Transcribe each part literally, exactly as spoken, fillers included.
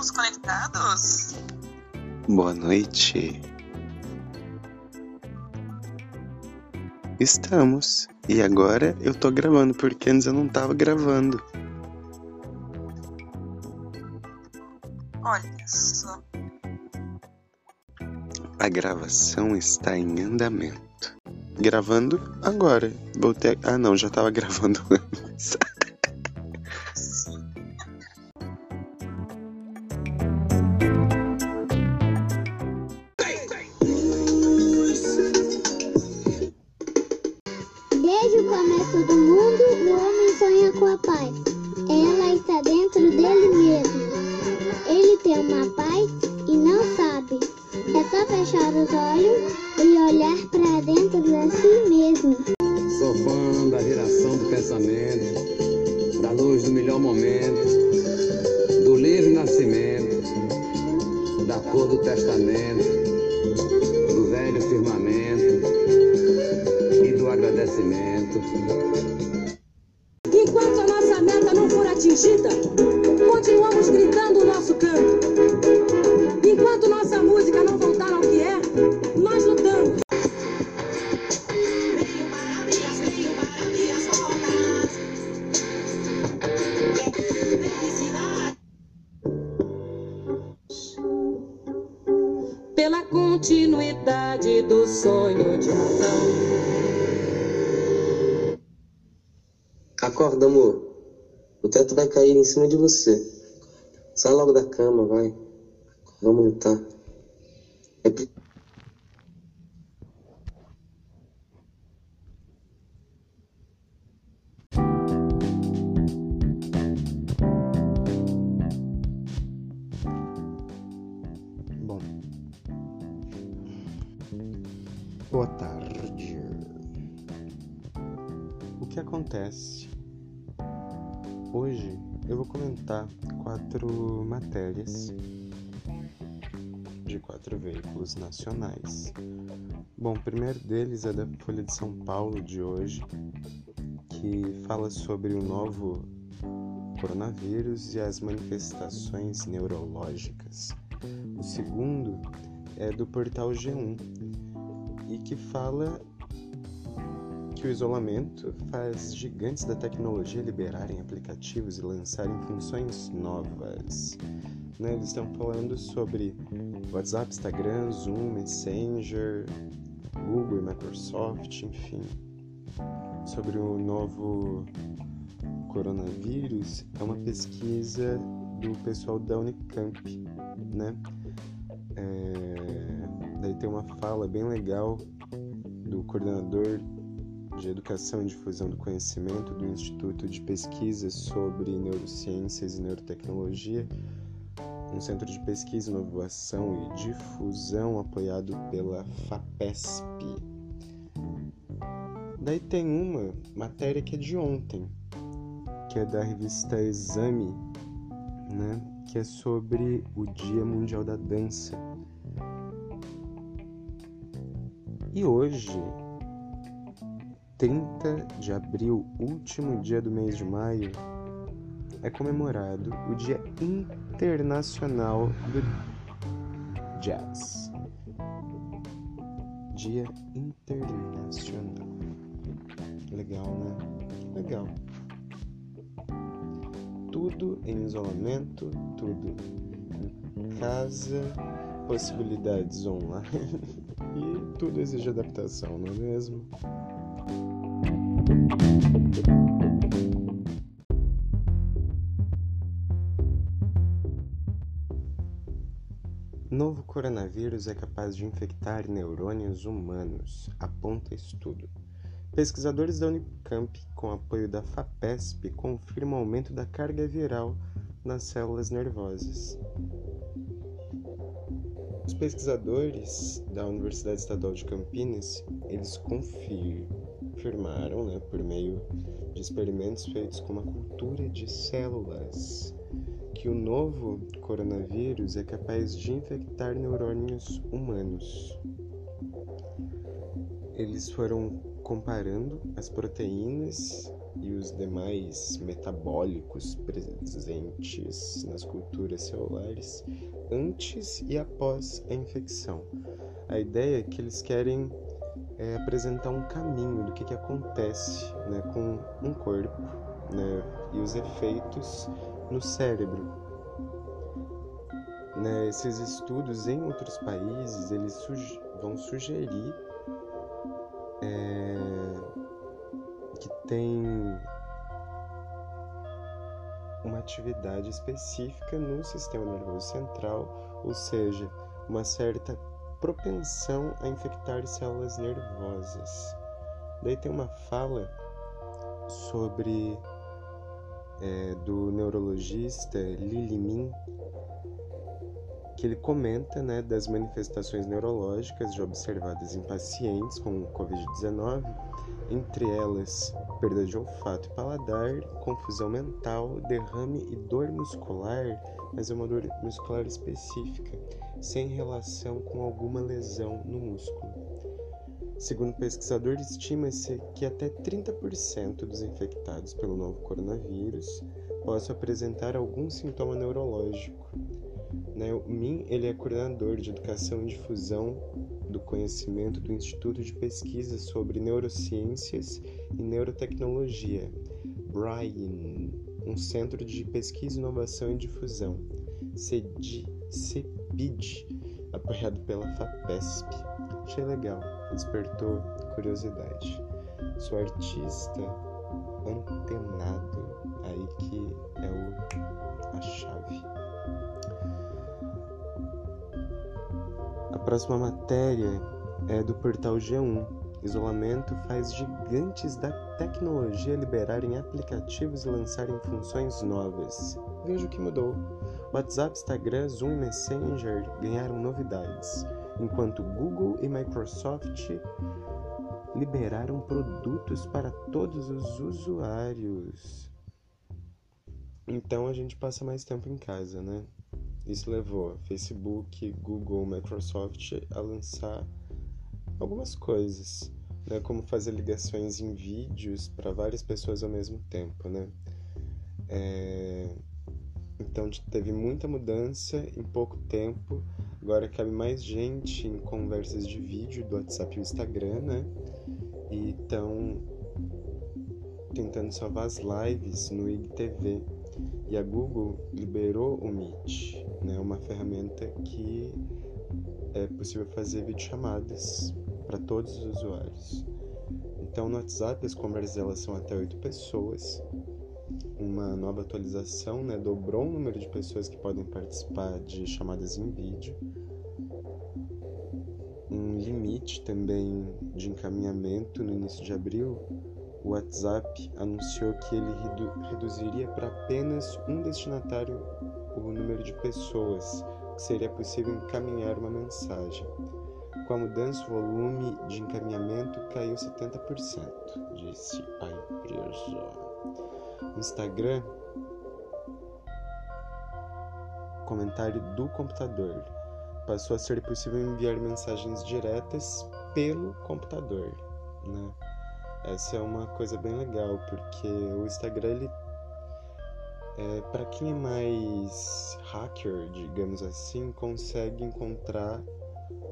Estamos conectados? Boa noite. Estamos. E agora eu tô gravando, porque antes eu não tava gravando. Olha só. A gravação está em andamento. Gravando agora. Voltei... Ah, não, já tava gravando antes. Acorda, amor. O teto vai cair em cima de você. Sai logo da cama, vai. Vamos lutar. É... Bom. Boa tarde. O que acontece? Hoje eu vou comentar quatro matérias de quatro veículos nacionais. Bom, o primeiro deles é da Folha de São Paulo de hoje, que fala sobre o novo coronavírus e as manifestações neurológicas. O segundo é do portal G um e que fala que o isolamento faz gigantes da tecnologia liberarem aplicativos e lançarem funções novas. Né? Eles estão falando sobre WhatsApp, Instagram, Zoom, Messenger, Google e Microsoft, enfim. Sobre o novo coronavírus, é uma pesquisa do pessoal da Unicamp, né? É... Daí tem uma fala bem legal do coordenador de Educação e Difusão do Conhecimento do Instituto de Pesquisa sobre Neurociências e Neurotecnologia, um centro de pesquisa, inovação e difusão apoiado pela FAPESP. Daí tem uma matéria que é de ontem, que é da revista Exame, né, que é sobre o Dia Mundial da Dança. E hoje... trinta de abril, último dia do mês de maio, é comemorado o Dia Internacional do Jazz. Dia Internacional. Legal, né? Legal. Tudo em isolamento, tudo em casa, possibilidades online e tudo exige adaptação, não é mesmo? Novo coronavírus é capaz de infectar neurônios humanos, aponta estudo. Pesquisadores da Unicamp, com apoio da FAPESP, confirmam o aumento da carga viral nas células nervosas. Os pesquisadores da Universidade Estadual de Campinas, eles confirmam Confirmaram, né, por meio de experimentos feitos com uma cultura de células, que o novo coronavírus é capaz de infectar neurônios humanos. Eles foram comparando as proteínas e os demais metabólicos presentes nas culturas celulares antes e após a infecção. A ideia é que eles querem é, apresentar um caminho do que, que acontece, né, com um corpo, né, e os efeitos no cérebro. Né, esses estudos em outros países eles suge- vão sugerir é, que tem uma atividade específica no sistema nervoso central, ou seja, uma certa propensão a infectar células nervosas. Daí tem uma fala sobre é, do neurologista Lili Min, que ele comenta, né, das manifestações neurológicas já observadas em pacientes com covid dezenove, entre elas perda de olfato e paladar, confusão mental, derrame e dor muscular, mas é uma dor muscular específica, sem relação com alguma lesão no músculo. Segundo o pesquisador, estima-se que até trinta por cento dos infectados pelo novo coronavírus possam apresentar algum sintoma neurológico. O Min, ele é coordenador de educação e difusão do conhecimento do Instituto de Pesquisa sobre Neurociências e Neurotecnologia, Brian, um centro de pesquisa, inovação e difusão, C E P I D, apoiado pela FAPESP. Achei legal, despertou curiosidade. Sou artista antenado, aí que é o, a chave. A próxima matéria é do portal G um. Isolamento faz gigantes da tecnologia liberarem aplicativos e lançarem funções novas. Veja o que mudou. WhatsApp, Instagram, Zoom e Messenger ganharam novidades, enquanto Google e Microsoft liberaram produtos para todos os usuários. Então a gente passa mais tempo em casa, né? Isso levou Facebook, Google, Microsoft a lançar algumas coisas, né? Como fazer ligações em vídeos para várias pessoas ao mesmo tempo, né? É... Então teve muita mudança em pouco tempo. Agora cabe mais gente em conversas de vídeo do WhatsApp e do Instagram, né? E estão tentando salvar as lives no I G T V. E a Google liberou o Meet, né, uma ferramenta que é possível fazer videochamadas para todos os usuários. Então no WhatsApp as conversas elas são até oito pessoas. Uma nova atualização, né, dobrou o número de pessoas que podem participar de chamadas em vídeo. Um limite também de encaminhamento no início de abril. O WhatsApp anunciou que ele redu- reduziria para apenas um destinatário o número de pessoas que seria possível encaminhar uma mensagem. Com a mudança, o volume de encaminhamento caiu setenta por cento, disse a empresa. Instagram, comentário do computador. Passou a ser possível enviar mensagens diretas pelo computador, né? Essa é uma coisa bem legal, porque o Instagram, ele, é, para quem é mais hacker, digamos assim, consegue encontrar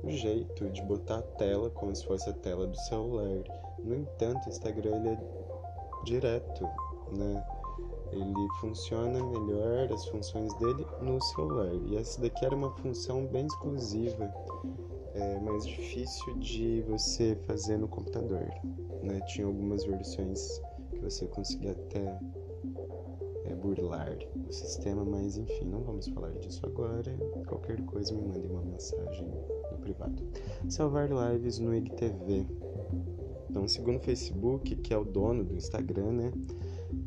um jeito de botar a tela como se fosse a tela do celular. No entanto, o Instagram, ele é direto, né? Ele funciona melhor, as funções dele, no celular. E essa daqui era uma função bem exclusiva. É mais difícil de você fazer no computador, né? Tinha algumas versões que você conseguia até é, burlar o sistema, mas enfim, não vamos falar disso agora. Qualquer coisa me mande uma mensagem no privado. Salvar lives no I G T V. Então, segundo o Facebook, que é o dono do Instagram, né,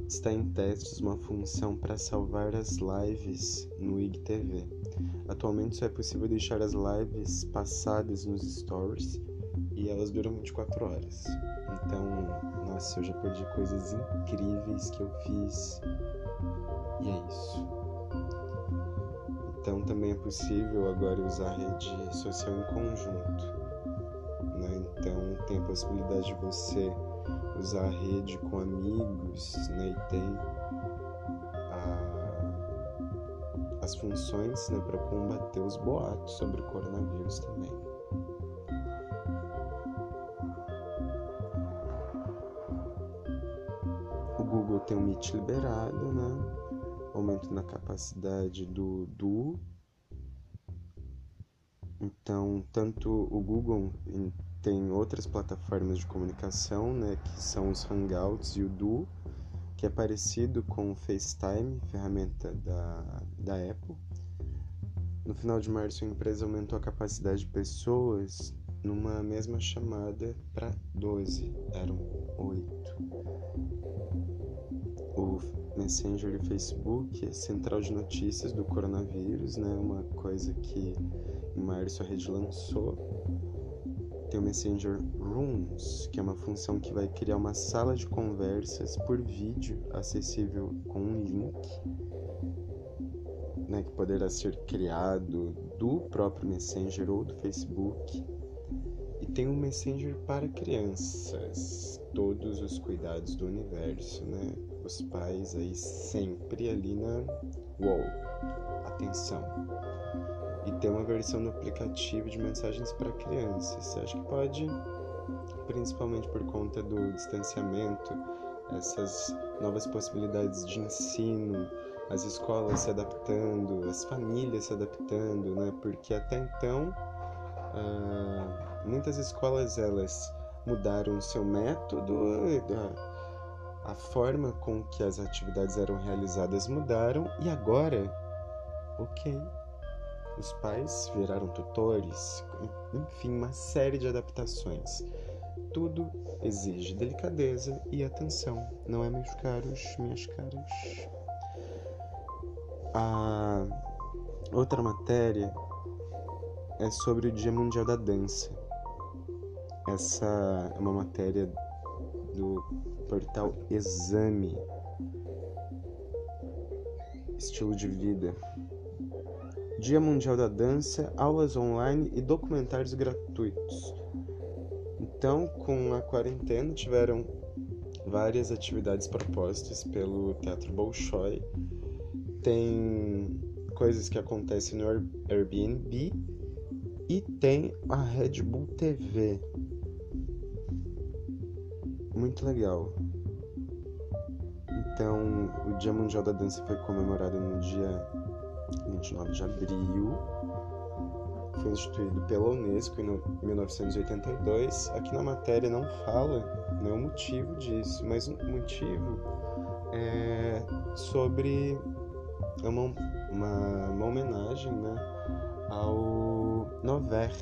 está em testes uma função para salvar as lives no I G T V. Atualmente só é possível deixar as lives passadas nos stories e elas duram vinte e quatro horas. Então, nossa, eu já perdi coisas incríveis que eu fiz. E é isso. Então também é possível agora usar a rede social em conjunto, né? Então tem a possibilidade de você usar a rede com amigos, né, e tem a, as funções, né, para combater os boatos sobre o coronavírus também. O Google tem o Meet liberado, né, aumento na capacidade do Duo. Então, tanto o Google tem outras plataformas de comunicação, né, que são os Hangouts e o Duo, que é parecido com o FaceTime, ferramenta da, da Apple. No final de março, a empresa aumentou a capacidade de pessoas numa mesma chamada para doze, eram oito. O Messenger e Facebook, a central de notícias do coronavírus, né, uma coisa que em março a rede lançou. Tem o Messenger Rooms, que é uma função que vai criar uma sala de conversas por vídeo acessível com um link, né, que poderá ser criado do próprio Messenger ou do Facebook. E tem o Messenger para crianças, todos os cuidados do universo, né? Os pais aí sempre ali na U O L, atenção. E tem uma versão do aplicativo de mensagens para crianças. Acho que pode, principalmente por conta do distanciamento, essas novas possibilidades de ensino, as escolas se adaptando, as famílias se adaptando, né? Porque até então, ah, muitas escolas, elas mudaram o seu método, a forma com que as atividades eram realizadas mudaram, e agora, ok, os pais viraram tutores, enfim, uma série de adaptações. Tudo exige delicadeza e atenção, não é, meus caros, minhas caras? A outra matéria é sobre o Dia Mundial da Dança. Essa é uma matéria do portal Exame, estilo de vida. Dia Mundial da Dança, aulas online e documentários gratuitos. Então, com a quarentena, tiveram várias atividades propostas pelo Teatro Bolshoi. Tem coisas que acontecem no Airbnb e tem a Red Bull T V. Muito legal. Então, o Dia Mundial da Dança foi comemorado no dia vinte e nove de abril. Foi instituído pela Unesco em mil novecentos e oitenta e dois. Aqui na matéria não fala, né, o motivo disso, mas o motivo é sobre uma, uma, uma homenagem, né, ao Noverre.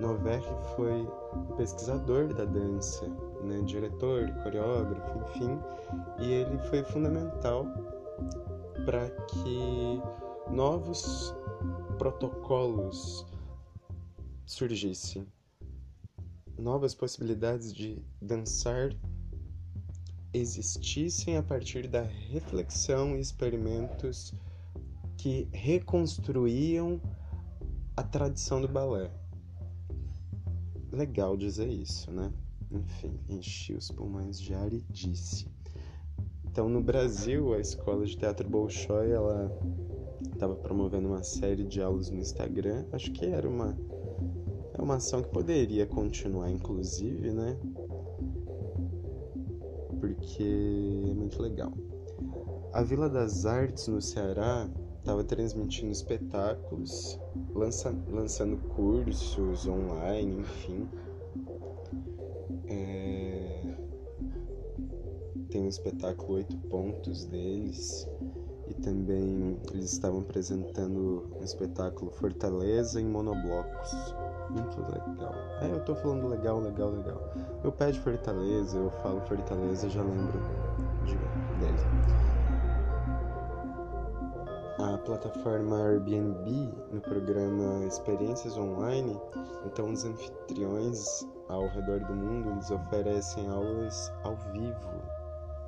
Noverre foi pesquisador da dança, né, diretor, coreógrafo, enfim, e ele foi fundamental para que novos protocolos surgissem, novas possibilidades de dançar existissem a partir da reflexão e experimentos que reconstruíam a tradição do balé. Legal dizer isso, né? Enfim, enchi os pulmões de ar e disse. Então, no Brasil, a Escola de Teatro Bolshoi, ela estava promovendo uma série de aulas no Instagram. Acho que era uma, era uma ação que poderia continuar, inclusive, né? Porque é muito legal. A Vila das Artes, no Ceará, estava transmitindo espetáculos, lança, lançando cursos online, enfim. É... Tem um espetáculo Oito Pontos deles. E também eles estavam apresentando um espetáculo Fortaleza em monoblocos. Muito legal. É, eu tô falando legal, legal, legal. Meu pé de Fortaleza, eu falo Fortaleza, já lembro de, dele. A plataforma Airbnb, no programa Experiências Online, então os anfitriões ao redor do mundo, eles oferecem aulas ao vivo,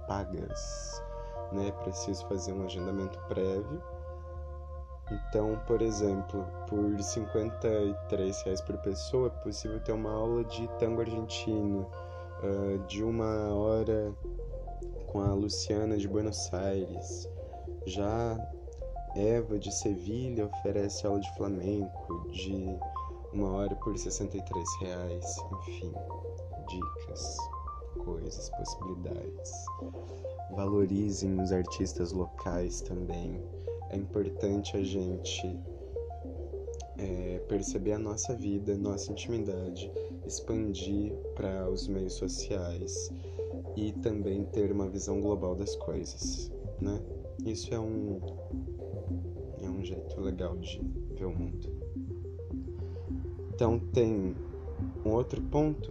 pagas. Né, é preciso fazer um agendamento prévio. Então, por exemplo, por cinquenta e três reais por pessoa, é possível ter uma aula de tango argentino, uh, de uma hora com a Luciana de Buenos Aires. Já Eva de Sevilha oferece aula de flamenco de uma hora por sessenta e três reais. Enfim, dicas, coisas, possibilidades. Valorizem os artistas locais também. É importante a gente é, perceber a nossa vida, nossa intimidade, expandir para os meios sociais e também ter uma visão global das coisas, né? Isso é um, é um jeito legal de ver o mundo. Então tem um outro ponto,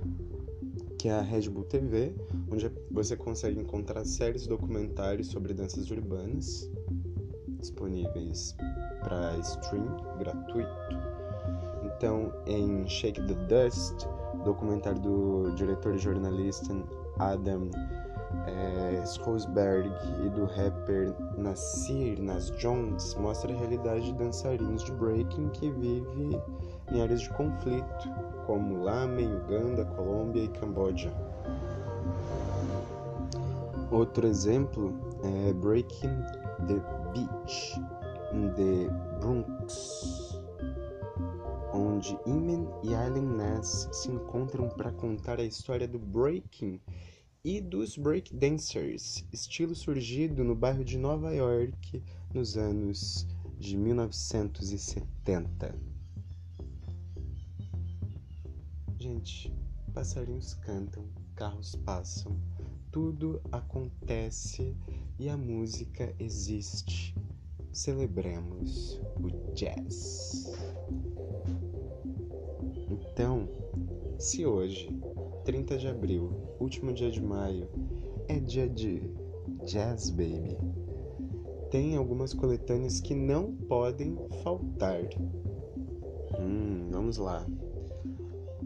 que é a Red Bull T V, onde você consegue encontrar séries e documentários sobre danças urbanas disponíveis para stream gratuito. Então, em Shake the Dust, documentário do diretor e jornalista Adam é, Schoesberg e do rapper Nasir Nas Jones, mostra a realidade de dançarinos de breaking que vive em áreas de conflito, como Lamen, Uganda, Colômbia e Camboja. Outro exemplo é Breaking the Beach in the Bronx, onde Iman e Alan Ness se encontram para contar a história do breaking e dos breakdancers, estilo surgido no bairro de Nova York nos anos de mil novecentos e setenta. Gente, passarinhos cantam, carros passam, tudo acontece e a música existe. Celebremos o jazz. Então, se hoje, trinta de abril, último dia de maio, é dia de jazz, baby, tem algumas coletâneas que não podem faltar. Hum, vamos lá.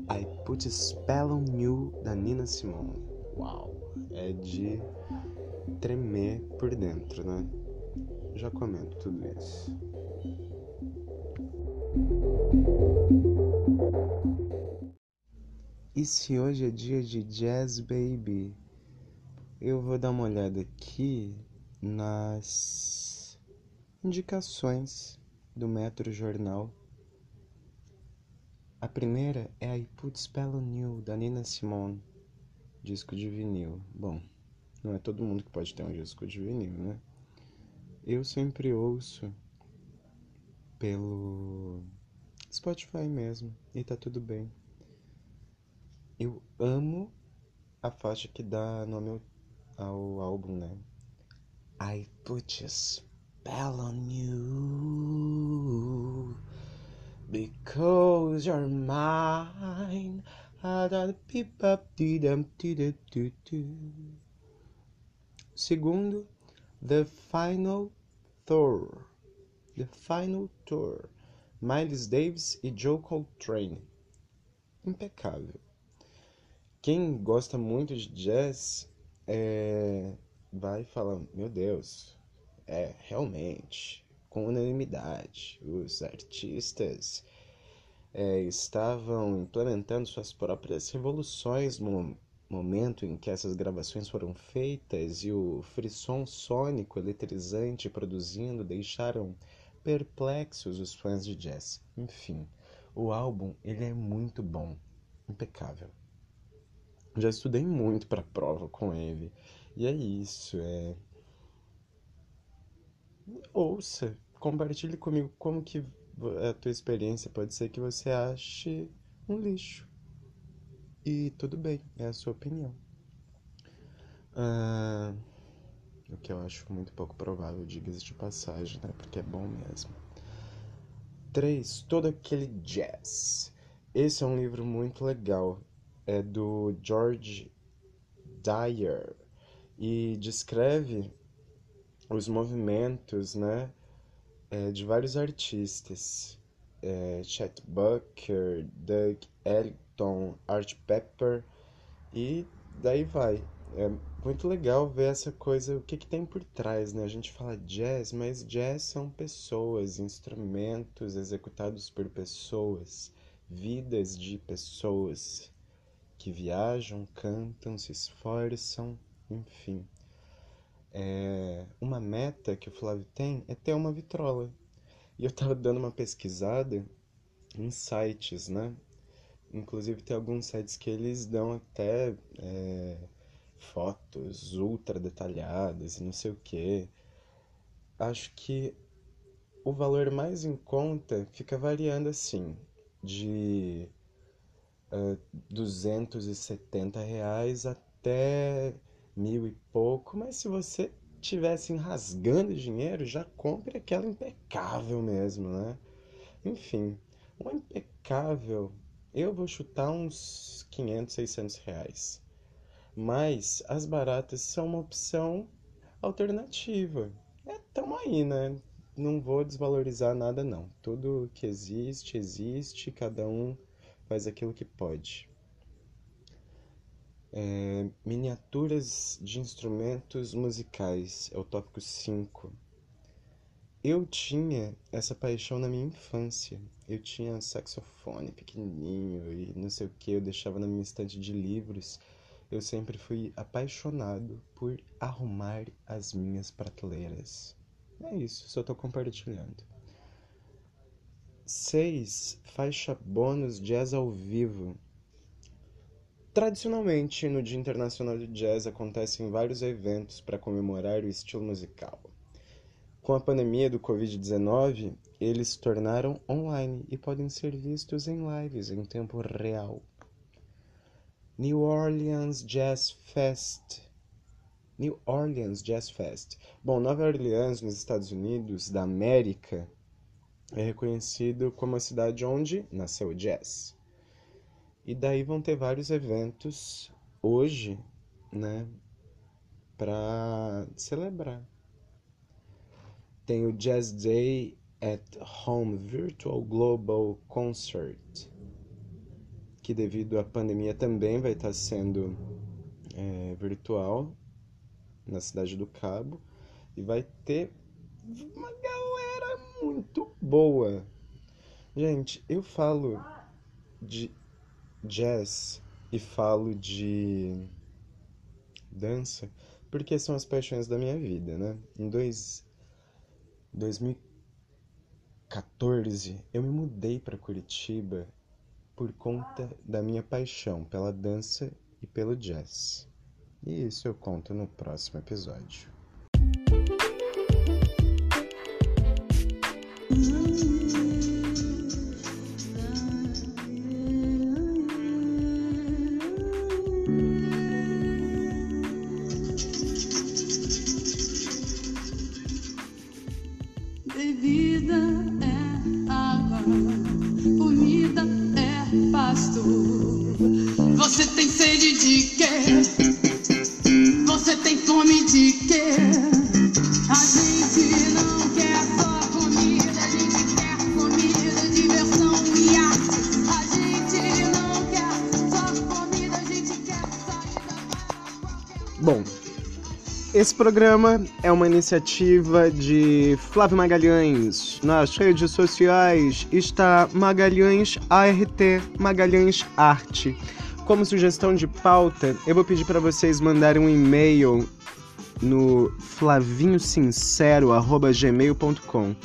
I Put a Spell on You, da Nina Simone. Uau, é de tremer por dentro, né? Já comento tudo isso. E se hoje é dia de Jazz Baby? Eu vou dar uma olhada aqui nas indicações do Metro Jornal. A primeira é I Put Spell on You, da Nina Simone, disco de vinil. Bom, não é todo mundo que pode ter um disco de vinil, né? Eu sempre ouço pelo Spotify mesmo, e tá tudo bem. Eu amo a faixa que dá nome ao álbum, né? I Put Spell on You, because you're mine. Segundo, The Final Tour. The Final Tour. Miles Davis e Joe Coltrane. Impecável. Quem gosta muito de jazz é, vai falar, meu Deus, é realmente... Com unanimidade, os artistas é, estavam implementando suas próprias revoluções no momento em que essas gravações foram feitas, e o frisson sônico eletrizante produzindo deixaram perplexos os fãs de jazz. Enfim, o álbum ele é muito bom, impecável. Já estudei muito para a prova com ele, e é isso, é... Ouça, compartilhe comigo como que a tua experiência pode ser que você ache um lixo. E tudo bem, é a sua opinião. Ah, o que eu acho muito pouco provável, diga-se de passagem, né? Porque é bom mesmo. três. Todo aquele jazz. Esse é um livro muito legal. É do George Dyer. E descreve... os movimentos, né, é, de vários artistas, é, Chet Baker, Doug Ellington, Art Pepper, e daí vai. É muito legal ver essa coisa, o que que tem por trás, né? A gente fala jazz, mas jazz são pessoas, instrumentos executados por pessoas, vidas de pessoas que viajam, cantam, se esforçam, enfim. É, uma meta que o Flávio tem é ter uma vitrola. E eu tava dando uma pesquisada em sites, né? Inclusive tem alguns sites que eles dão até é, fotos ultra detalhadas e não sei o quê. Acho que o valor mais em conta fica variando assim, de uh, duzentos e setenta reais até mil e pouco, mas se você estivesse rasgando dinheiro, já compre aquela impecável mesmo, né? Enfim, uma impecável, eu vou chutar uns quinhentos, seiscentos reais. Mas as baratas são uma opção alternativa. É, tamo aí, né? Não vou desvalorizar nada, não. Tudo que existe, existe. Cada um faz aquilo que pode. É, miniaturas de instrumentos musicais. É o tópico cinco. Eu tinha essa paixão na minha infância. Eu tinha saxofone pequenininho e não sei o que. Eu deixava na minha estante de livros. Eu sempre fui apaixonado por arrumar as minhas prateleiras. É isso, só tô compartilhando. seis. Faixa bônus jazz ao vivo. Tradicionalmente, no Dia Internacional de Jazz, acontecem vários eventos para comemorar o estilo musical. Com a pandemia do covid dezenove, eles se tornaram online e podem ser vistos em lives em tempo real. New Orleans Jazz Fest. New Orleans Jazz Fest. Bom, Nova Orleans, nos Estados Unidos da América, é reconhecido como a cidade onde nasceu o jazz. E daí vão ter vários eventos hoje, né, para celebrar. Tem o Jazz Day at Home Virtual Global Concert, que devido à pandemia também vai estar sendo é, virtual, na Cidade do Cabo, e vai ter uma galera muito boa. Gente, eu falo de jazz e falo de dança porque são as paixões da minha vida, né? Em dois, dois mil e catorze, eu me mudei para Curitiba por conta da minha paixão pela dança e pelo jazz. E isso eu conto no próximo episódio. Bebida é água, comida é pasto. Você tem sede de quê? Você tem fome de quê? A gente não quer só comida, a gente quer comida, diversão e arte. A gente não quer só comida, a gente quer saída para qualquer... Bom, esse programa é uma iniciativa de Flávio Magalhães. Nas redes sociais está Magalhães A R T, Magalhães Arte. Como sugestão de pauta, eu vou pedir para vocês mandarem um e-mail no flavinho sincero arroba gmail ponto com.